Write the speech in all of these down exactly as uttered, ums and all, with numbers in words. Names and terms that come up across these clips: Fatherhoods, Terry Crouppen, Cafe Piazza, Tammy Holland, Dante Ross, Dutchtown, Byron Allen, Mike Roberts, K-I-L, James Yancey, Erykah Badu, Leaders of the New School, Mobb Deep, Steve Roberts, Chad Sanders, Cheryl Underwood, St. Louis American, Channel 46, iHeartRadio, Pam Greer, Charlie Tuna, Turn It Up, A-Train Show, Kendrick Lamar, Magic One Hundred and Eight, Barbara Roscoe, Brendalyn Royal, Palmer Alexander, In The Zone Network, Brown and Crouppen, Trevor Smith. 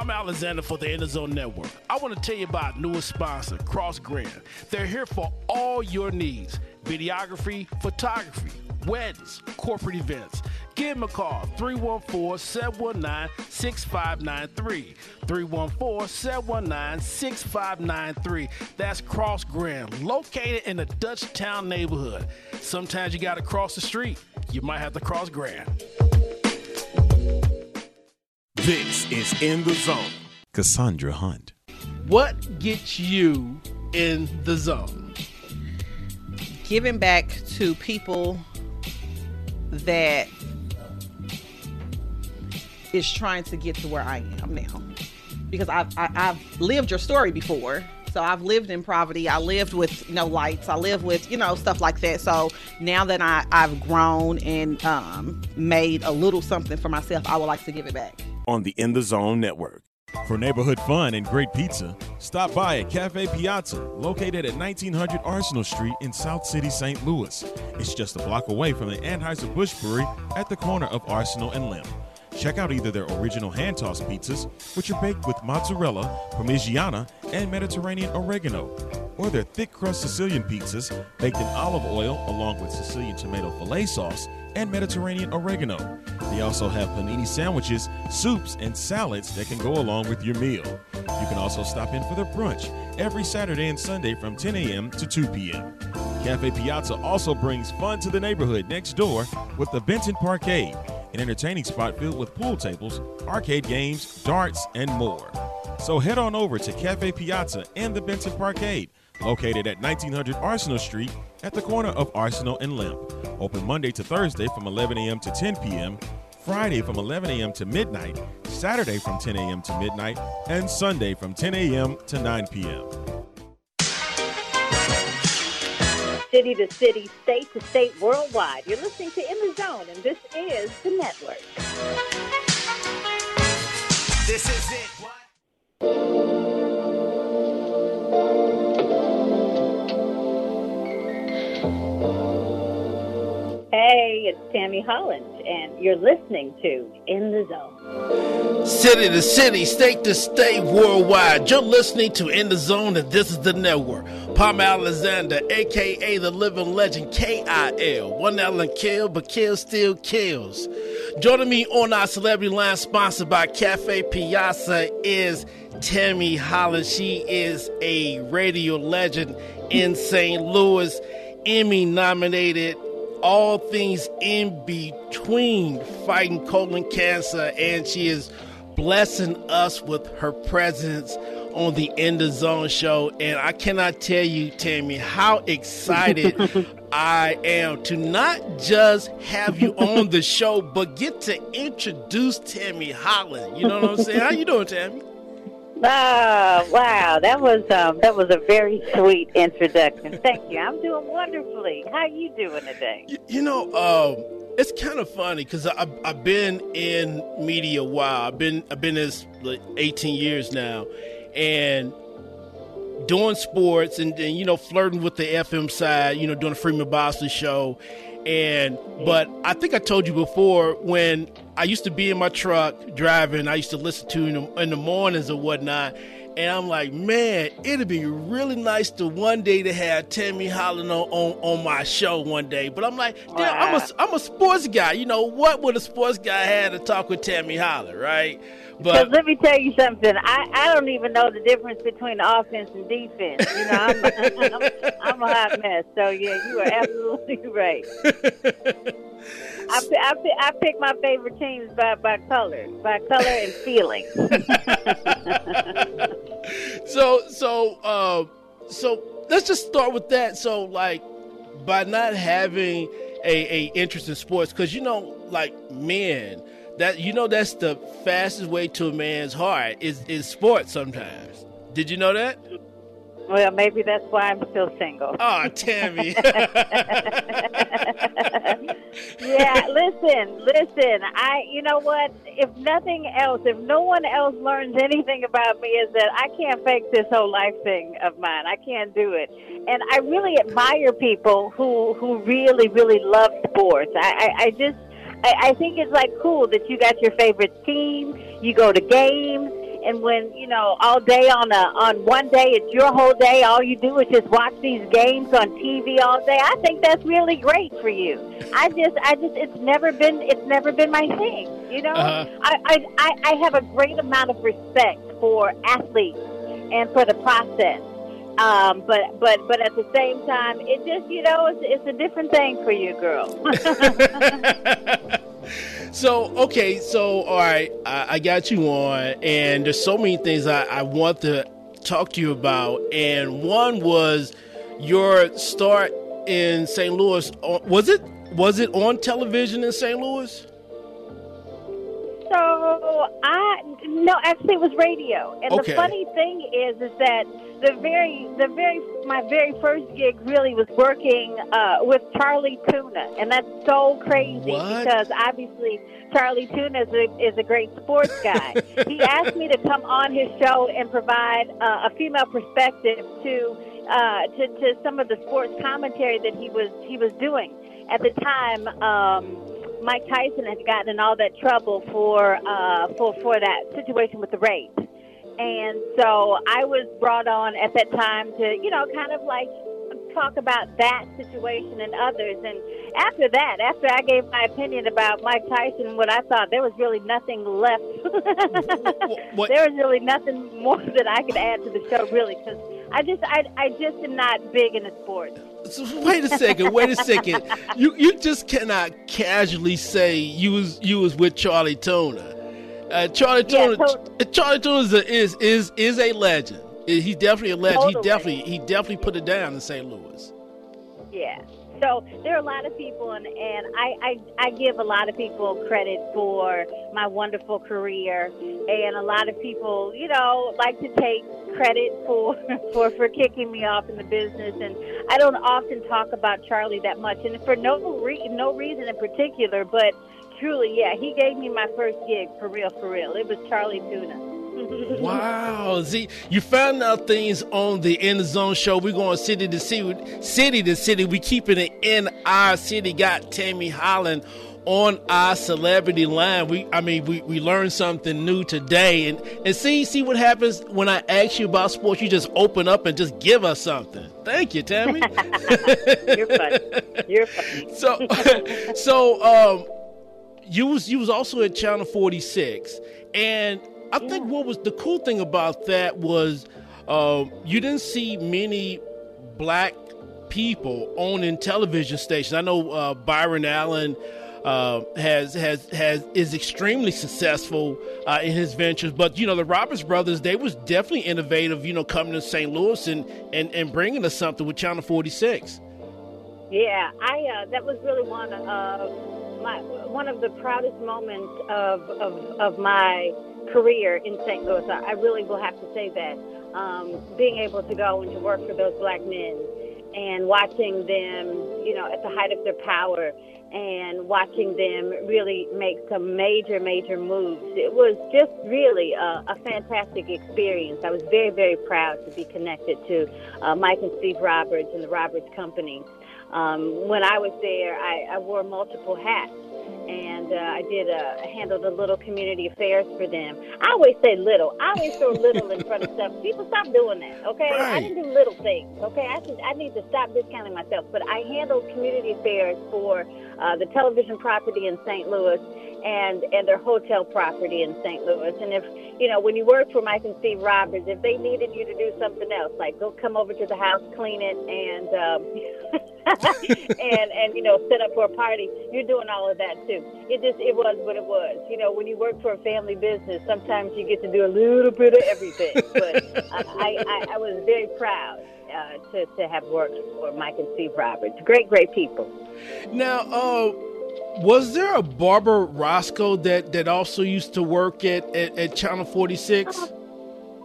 Palmer Alexander for the In The Zone Network. I want to tell you about our newest sponsor, Cross Grand. They're here for all your needs: videography, photography, weddings, corporate events. Give them a call, three one four, seven one nine, six five nine three, three one four, seven one nine, six five nine three. That's Cross Grand, located in the Dutchtown neighborhood. Sometimes you got to cross the street. You might have to cross Grand. This is In The Zone. Cassandra Hunt. What gets you in the zone? Giving back to people that is trying to get to where I am now, because I've, I, I've lived your story before. So I've lived in poverty. I lived with no lights. I lived with, you know, stuff like that. So now that I, I've grown and um, made a little something for myself, I would like to give it back. On the In The Zone Network. For neighborhood fun and great pizza, stop by at Cafe Piazza, located at nineteen hundred Arsenal Street in South City, Saint Louis. It's just a block away from the Anheuser-Busch Brewery at the corner of Arsenal and Lim. Check out either their original hand-tossed pizzas, which are baked with mozzarella, parmigiana, and Mediterranean oregano, or their thick-crust Sicilian pizzas baked in olive oil along with Sicilian tomato filet sauce and Mediterranean oregano. They also have panini sandwiches, soups, and salads that can go along with your meal. You can also stop in for their brunch every Saturday and Sunday from ten a.m. to two p.m. Cafe Piazza also brings fun to the neighborhood next door with the Benton Parkade, an entertaining spot filled with pool tables, arcade games, darts, and more. So head on over to Cafe Piazza and the Benton Parkade, located at nineteen hundred Arsenal Street at the corner of Arsenal and Limp. Open Monday to Thursday from eleven a.m. to ten p.m., Friday from eleven a.m. to midnight, Saturday from ten a.m. to midnight, and Sunday from ten a.m. to nine p.m. City to city, state to state, worldwide. You're listening to In The Zone, and this is the network. This is it. What? Hey, it's Tammy Holland, and you're listening to In The Zone. City to city, state to state, worldwide. You're listening to In The Zone, and this is the network. Palmer Alexander, a k a the living legend, K I L. One L and kill, but kill still kills. Joining me on our celebrity line, sponsored by Cafe Piazza, is Tammy Holland. She is a radio legend in Saint Louis, Emmy-nominated, all things in between, fighting colon cancer, and she is blessing us with her presence on the In The Zone show. And I cannot tell you, Tammy, how excited I am to not just have you on the show, but get to introduce Tammy Holland. You know what I'm saying? How you doing, Tammy? Oh, wow. That was um, that was a very sweet introduction. Thank you. I'm doing wonderfully. How are you doing today? You, you know, um, it's kind of funny because I've, I've been in media a while. I've been, I've been in this like eighteen years now, and doing sports and, and, you know, flirting with the F M side, you know, doing the Freeman Bosley show. And but I think I told you before, when I used to be in my truck driving, I used to listen to in the, in the mornings or whatnot. And I'm like, man, it'd be really nice to one day to have Tammy Holland on, on, on my show one day. But I'm like, damn, wow. I'm a, I'm a sports guy. You know, what would a sports guy have to talk with Tammy Holland, right? But let me tell you something. I, I don't even know the difference between offense and defense. You know, I'm, I'm, I'm a hot mess. So, yeah, you are absolutely right. I, I, I pick my favorite teams by, by color, by color and feeling. so, so, uh, so let's just start with that. So, like, by not having a, a interest in sports, because, you know, like, men, that, you know, that's the fastest way to a man's heart is, is sports sometimes. Did you know that? Well, maybe that's why I'm still single. Oh, Tammy. Yeah, listen, listen. I, you know what? If nothing else, if no one else learns anything about me, is that I can't fake this whole life thing of mine. I can't do it. And I really admire people who who really, really love sports. I, I, I just, I, I think it's like cool that you got your favorite team, you go to games, And when, you know, all day on a, on one day, it's your whole day. All you do is just watch these games on T V all day. I think that's really great for you. I just, I just, it's never been, it's never been my thing. You know, uh-huh. I, I, I have a great amount of respect for athletes and for the process. Um, but, but, but at the same time, it just, you know, it's, it's a different thing for you, girl. So, okay, so, all right, I, I got you on, and there's so many things I, I want to talk to you about, and one was your start in Saint Louis. Was it was it on television in Saint Louis? So, I, no, actually it was radio. And okay. The funny thing is, is that the very, the very, my very first gig really was working uh, with Charlie Tuna. And that's so crazy what? because obviously Charlie Tuna is a, is a great sports guy. He asked me to come on his show and provide uh, a female perspective to, uh, to, to some of the sports commentary that he was, he was doing at the time. Um, Mike Tyson had gotten in all that trouble for uh, for for that situation with the rape, and so I was brought on at that time to, you know, kind of like talk about that situation and others. And after that, after I gave my opinion about Mike Tyson and what I thought, there was really nothing left. There was really nothing more that I could add to the show, really, because I just I, I just am not big into sports. So wait a second, wait a second. You you just cannot casually say you was you was with Charlie Tuna. Uh, Charlie Tuna, yeah, totally. Charlie Tuna is, a, is is is a legend. He's definitely a legend. Totally. He definitely he definitely put it down in Saint Louis. Yeah. So there are a lot of people, and, and I, I I give a lot of people credit for my wonderful career, and a lot of people, you know, like to take credit for, for, for kicking me off in the business, and I don't often talk about Charlie that much, and for no re- no reason in particular, but truly, yeah, he gave me my first gig, for real, for real. It was Charlie Tuna. Wow, see, you found out things on the In The Zone show. We're going city to city, city to city. We keeping it in our city. Got Tammy Holland on our celebrity line. We, I mean, we, we learned something new today, and and see see what happens when I ask you about sports. You just open up and just give us something. Thank you, Tammy. You're funny. You're funny. So, so um, you was you was also at Channel forty-six, and I think what was the cool thing about that was uh, you didn't see many black people owning television stations. I know uh, Byron Allen uh, has has has is extremely successful uh, in his ventures, but you know the Roberts brothers, they was definitely innovative. You know, coming to Saint Louis and and, and bringing us something with Channel forty-six. Yeah, I uh, that was really one of my one of the proudest moments of of, of my. career in Saint Louis. I really will have to say that um, being able to go and to work for those black men and watching them, you know, at the height of their power and watching them really make some major, major moves. It was just really a, a fantastic experience. I was very, very proud to be connected to uh, Mike and Steve Roberts and the Roberts Company. Um, when I was there, I, I wore multiple hats. And uh, I did uh, handled a little community affairs for them. I always say little. I always throw little in front of stuff. People, stop doing that, okay? Right. I didn't do little things, okay? I should, I need to stop discounting myself. But I handled community affairs for uh, the television property in Saint Louis and, and their hotel property in Saint Louis. And if, you know, when you work for Mike and Steve Roberts, if they needed you to do something else, like go come over to the house, clean it, and... Um, and, and, you know, set up for a party. You're doing all of that, too. It just, it was what it was. You know, when you work for a family business, sometimes you get to do a little bit of everything. But I, I, I was very proud uh, to, to have worked for Mike and Steve Roberts. Great, great people. Now, uh, was there a Barbara Roscoe that, that also used to work at, at, at Channel forty-six? Uh-huh.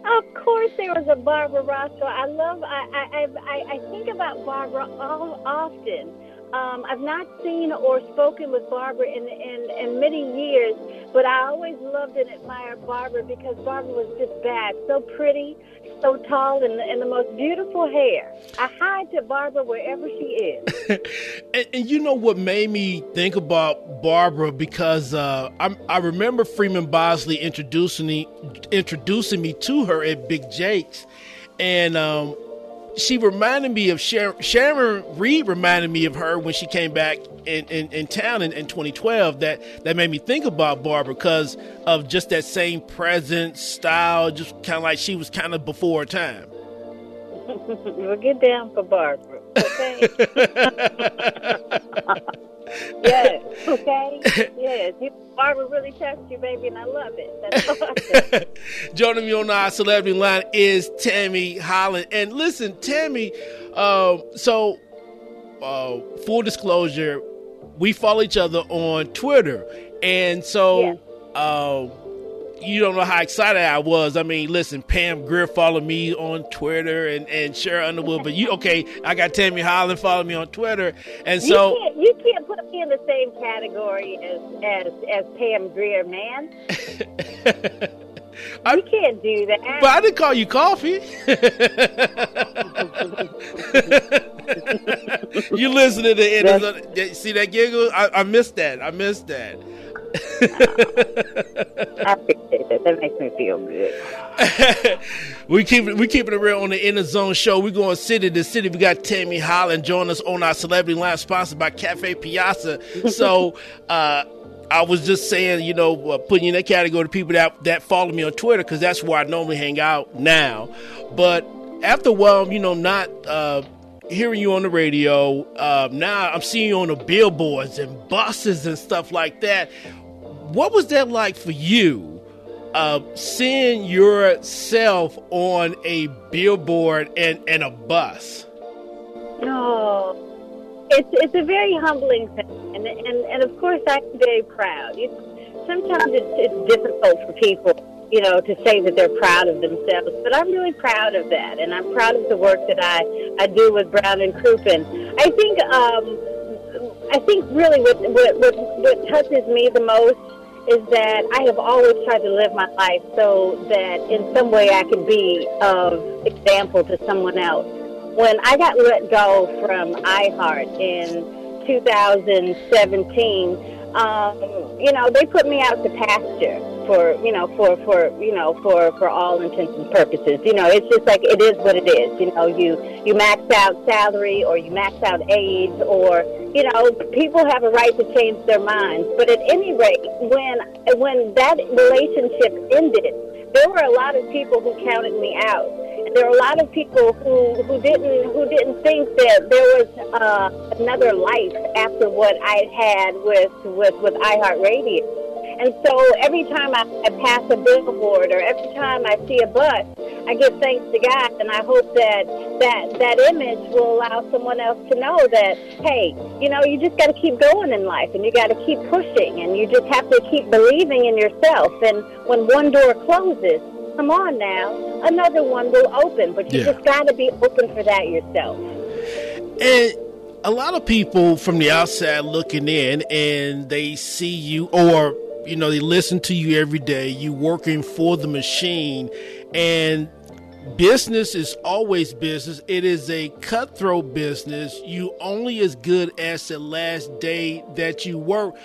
Of course there was a Barbara Roscoe. I love, I I, I, I think about Barbara all often. Um, I've not seen or spoken with Barbara in, in, in many years, but I always loved and admired Barbara because Barbara was just bad, so pretty, so tall, and, and the most beautiful hair. I hide to Barbara wherever she is. and, and you know what made me think about Barbara, because uh, I, I remember Freeman Bosley introducing me, introducing me to her at Big Jake's, and um, she reminded me of Sharon, Sharon Reed reminded me of her when she came back in, in, in town in, in twenty twelve. That, that made me think about Barbara because of just that same presence, style, just kind of like she was kind of before her time. We'll get down for Barbara, okay? Yes, okay? Yes, you, Barbara really touched you, baby, and I love it. That's awesome. Joining me on our celebrity line is Tammy Holland. And listen, Tammy, um, so uh, full disclosure, we follow each other on Twitter. And so... Yeah. Uh, You don't know how excited I was. I mean, listen, Pam Greer followed me on Twitter and, and Cheryl Underwood. But you, okay, I got Tammy Holland following me on Twitter. And so. You can't, you can't put me in the same category as as, as Pam Greer, man. I, you can't do that. But I didn't call you coffee. You listen to the end of the, see that giggle? I, I missed that. I missed that. No. I appreciate that. That makes me feel good. we keep it, we keep it real on the In The Zone show. We're going city to city. We got Tammy Holland joining us on our celebrity line, sponsored by Cafe Piazza. So uh, I was just saying, you know, uh, putting in that category of people that that follow me on Twitter because that's where I normally hang out now. But after a while, you know, not. Uh, Hearing you on the radio, uh, now I'm seeing you on the billboards and buses and stuff like that. What was that like for you, uh, seeing yourself on a billboard and, and a bus? Oh, it's it's a very humbling thing, and and, and of course I'm very proud. It's, sometimes it's, it's difficult for people, you know, to say that they're proud of themselves, but I'm really proud of that, and I'm proud of the work that I, I do with Brown and Crouppen. I think um, I think really what, what, what, what touches me the most is that I have always tried to live my life so that in some way I could be of example to someone else. When I got let go from iHeart in two thousand seventeen, Um, you know, they put me out to pasture for, you know, for, for, you know, for, for all intents and purposes. You know, it's just like, it is what it is. You know, you, you max out salary or you max out age or, you know, people have a right to change their minds. But at any rate, when, when that relationship ended, there were a lot of people who counted me out. There were a lot of people who, who didn't who didn't think that there was uh, another life after what I had with with, with iHeartRadio. And so every time I, I pass a billboard or every time I see a bus, I give thanks to God, and I hope that that, that image will allow someone else to know that, hey, you know, you just got to keep going in life, and you got to keep pushing, and you just have to keep believing in yourself. And when one door closes, come on now, another one will open, but you yeah. just got to be open for that yourself. And a lot of people from the outside looking in, and they see you, or you know, they listen to you every day, you working for the machine, and business is always business. It is a cutthroat business. You only as good as the last day that you work.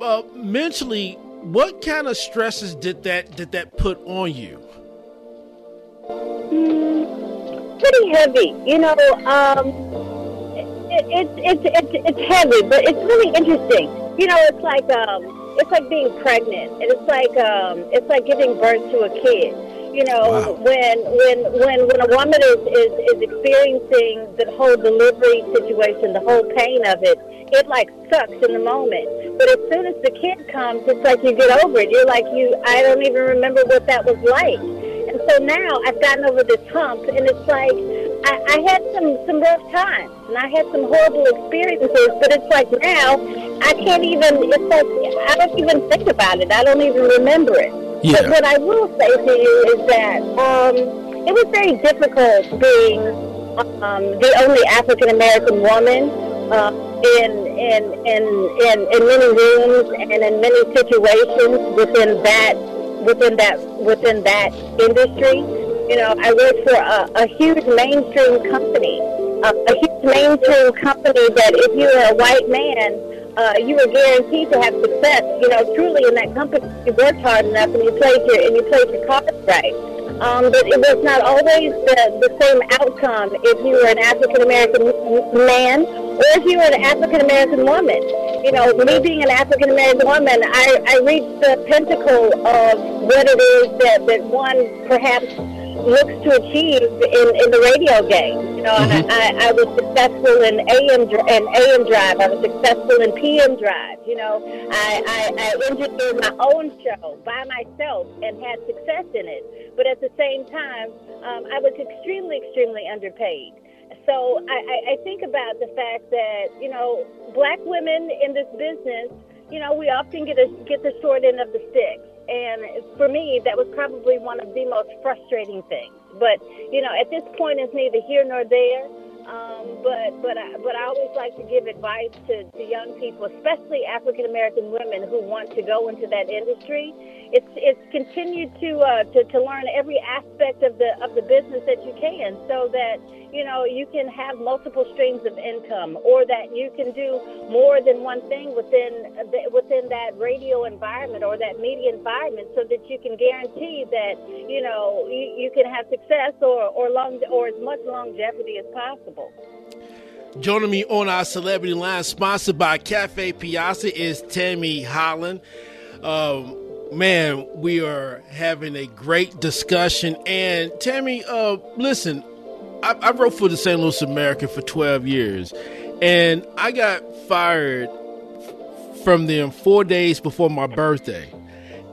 Uh, mentally, what kind of stresses did that did that put on you? Mm, pretty heavy, you know. Um, it's it's it, it, it's heavy, but it's really interesting. You know, it's like um, it's like being pregnant, and it's like um, it's like giving birth to a kid. You know, wow. when when when when a woman is, is, is experiencing the whole delivery situation, the whole pain of it, it like sucks in the moment. But as soon as the kid comes, it's like you get over it. You're like, you, I don't even remember what that was like. And so now I've gotten over this hump, and it's like I, I had some, some rough times, and I had some horrible experiences, but it's like now I can't even, it's like I don't even think about it. I don't even remember it. Yeah. But what I will say to you is that um, it was very difficult being um, the only African-American woman uh, in in in in, in many rooms and in many situations within that within that within that industry. You know, I work for a, a huge mainstream company, a, a huge mainstream company that if you're a white man, Uh, you were guaranteed to have success. You know, truly in that company, you worked hard enough and you played your and you played your cards right. Um, but it was not always the, the same outcome if you were an African American man or if you were an African American woman. You know, me being an African American woman, I, I reached the pinnacle of what it is that, that one perhaps looks to achieve in, in the radio game. You know, mm-hmm. and I, I was successful in A M and A M drive. I was successful in P M drive. You know, I, I, I engineered my own show by myself and had success in it. But at the same time, um, I was extremely, extremely underpaid. So I, I, I think about the fact that, you know, black women in this business, you know, we often get a, get the short end of the stick. And for me, that was probably one of the most frustrating things. But, you know, at this point, it's neither here nor there. Um, but but I, but I always like to give advice to, to young people, especially African-American women who want to go into that industry. It's it's continue to, uh, to to learn every aspect of the of the business that you can, so that, you know, you can have multiple streams of income, or that you can do more than one thing within the, within that radio environment or that media environment, so that you can guarantee that, you know, you, you can have success or or long or as much longevity as possible. Joining me on our celebrity line, sponsored by Cafe Piazza, is Tammy Holland. Um, man, we are having a great discussion. And Tammy, uh, listen, I, I wrote for the Saint Louis American for twelve years, and I got fired from them four days before my birthday.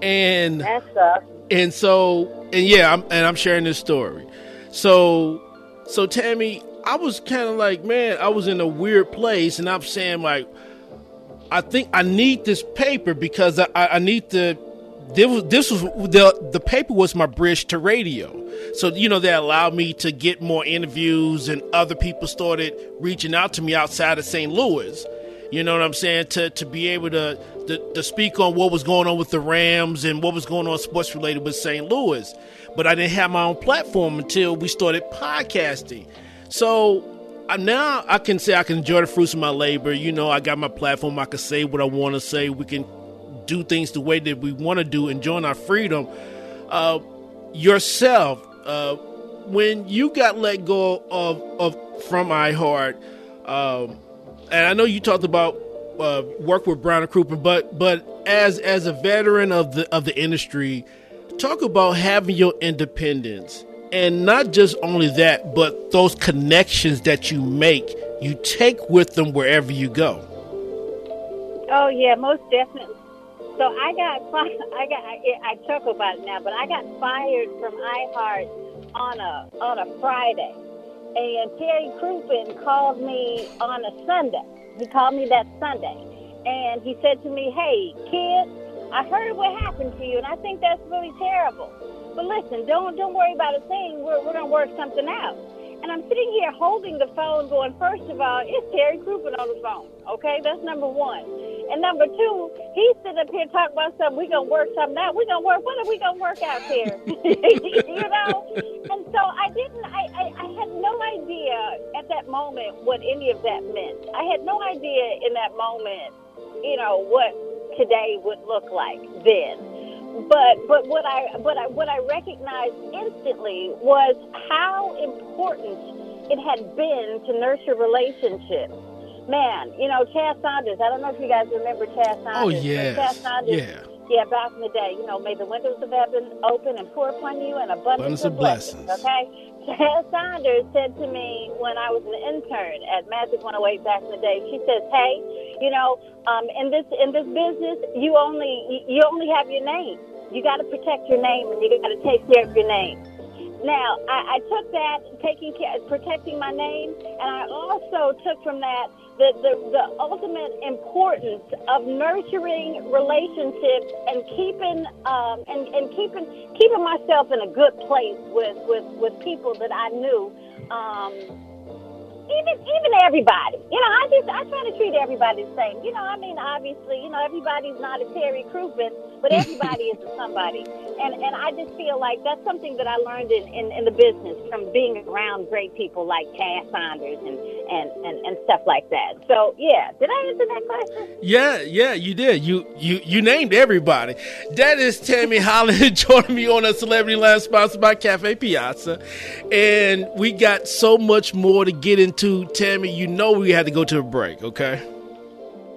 And that sucks. And so, and yeah, I'm, and I'm sharing this story. So, so Tammy, I was kind of like, man, I was in a weird place, and I'm saying, like, I think I need this paper because I, I need to. This was the the paper was my bridge to radio, so you know that allowed me to get more interviews, and other people started reaching out to me outside of Saint Louis. You know what I'm saying? To to be able to to, to speak on what was going on with the Rams and what was going on sports related with Saint Louis, but I didn't have my own platform until we started podcasting. So I, now I can say I can enjoy the fruits of my labor. You know, I got my platform. I can say what I want to say. We can do things the way that we want to do, enjoying our freedom. Uh, yourself, uh, when you got let go of, of from iHeart, um, and I know you talked about uh, work with Brown and Crouppen, but but as as a veteran of the of the industry, talk about having your independence. And not just only that, but those connections that you make, you take with them wherever you go. Oh yeah, most definitely. So I got, I got, I, I chuckle about it now, but I got fired from iHeart on a on a Friday, and Terry Crouppen called me on a Sunday. He called me that Sunday, and he said to me, "Hey, kid, I heard what happened to you, and I think that's really terrible. But listen, don't don't worry about a thing. We're we're gonna work something out." And I'm sitting here holding the phone, going, first of all, it's Terry Crouppen on the phone. Okay, that's number one. And number two, he's sitting up here talking about something. We're gonna work something out. We're gonna work. What are we gonna work out here? You know. And so I didn't. I, I I had no idea at that moment what any of that meant. I had no idea in that moment, you know, what today would look like then. But but what I what I what I recognized instantly was how important it had been to nurture relationships. Man, you know, Chad Sanders. I don't know if you guys remember Chad Sanders. Oh yes. Chad Sanders, yeah. Yeah, back in the day, you know, may the windows of heaven open and pour upon you an abundance, abundance of blessings. blessings. Okay. Chad Sanders said to me when I was an intern at Magic One Hundred and Eight back in the day. She says, "Hey, you know, um, in this in this business, you only you only have your name. You got to protect your name, and you got to take care of your name." Now, I, I took that, taking care, protecting my name, and I also took from that the, the the ultimate importance of nurturing relationships and keeping um and, and keeping keeping myself in a good place with, with, with people that I knew. Um, even even everybody. You know, I just I try to treat everybody the same. You know, I mean, obviously, you know, everybody's not a Terry Crouppen, but everybody is a somebody. And and I just feel like that's something that I learned in, in, in the business from being around great people like Chad Sanders and, and, and, and stuff like that. So yeah, did I answer that question? Yeah, yeah, you did. You you you named everybody. That is Tammy Holland joining me on a Celebrity Lounge sponsored by Cafe Piazza, and we got so much more to get into. Tammy, you know we had to go to a break, okay?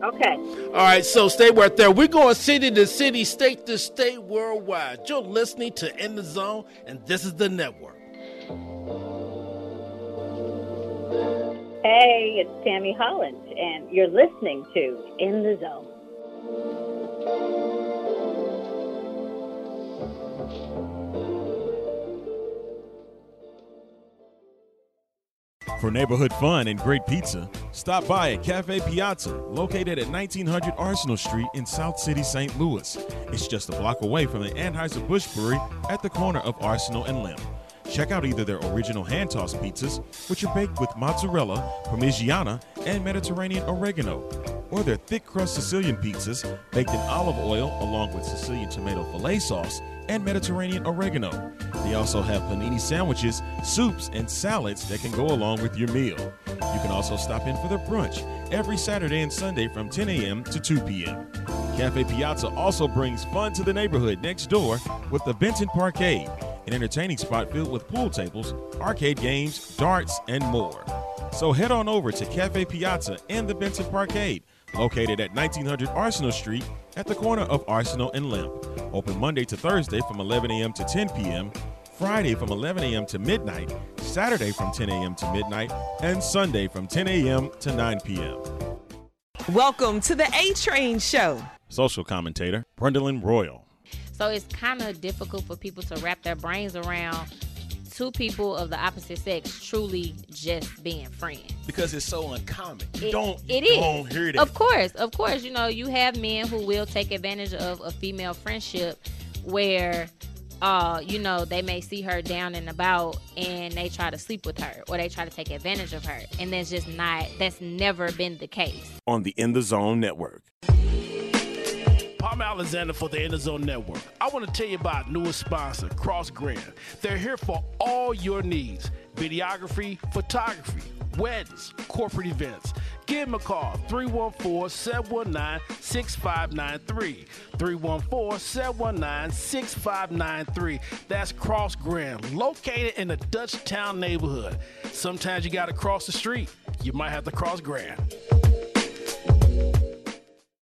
Okay. All right, so stay right there. We're going city to city, state to state, worldwide. You're listening to In The Zone, and this is the network. Hey, it's Tammy Holland, and you're listening to In The Zone. For neighborhood fun and great pizza, stop by at Cafe Piazza, located at nineteen hundred Arsenal Street in South City, Saint Louis. It's just a block away from the Anheuser-Busch Brewery at the corner of Arsenal and Lim. Check out either their original hand-tossed pizzas, which are baked with mozzarella, parmigiana, and Mediterranean oregano, or their thick-crust Sicilian pizzas baked in olive oil along with Sicilian tomato filet sauce and Mediterranean oregano. They also have panini sandwiches, soups, and salads that can go along with your meal. You can also stop in for their brunch every Saturday and Sunday from ten a.m. to two p.m. Cafe Piazza also brings fun to the neighborhood next door with the Benton Parkade, an entertaining spot filled with pool tables, arcade games, darts, and more. So head on over to Cafe Piazza and the Benton Parkade, located at nineteen hundred Arsenal Street at the corner of Arsenal and Limp. Open Monday to Thursday from eleven a.m. to ten p.m., Friday from eleven a.m. to midnight, Saturday from ten a.m. to midnight, and Sunday from ten a.m. to nine p.m. Welcome to the A-Train Show. Social commentator Brendalyn Royal. So it's kind of difficult for people to wrap their brains around two people of the opposite sex truly just being friends. Because it's so uncommon. You it, don't, it you is. don't hear that. Of course. Of course. You know, you have men who will take advantage of a female friendship where, uh, you know, they may see her down and about and they try to sleep with her or they try to take advantage of her. And that's just not, that's never been the case. On the In The Zone Network. Palmer Alexander for the In The Zone Network. I want to tell you about our newest sponsor, Cross Grand. They're here for all your needs. Videography, photography, weddings, corporate events. Give them a call, three one four, seven one nine, six five nine three. three one four, seven one nine, six five nine three. That's Cross Grand, located in the Dutchtown neighborhood. Sometimes you got to cross the street. You might have to cross Grand.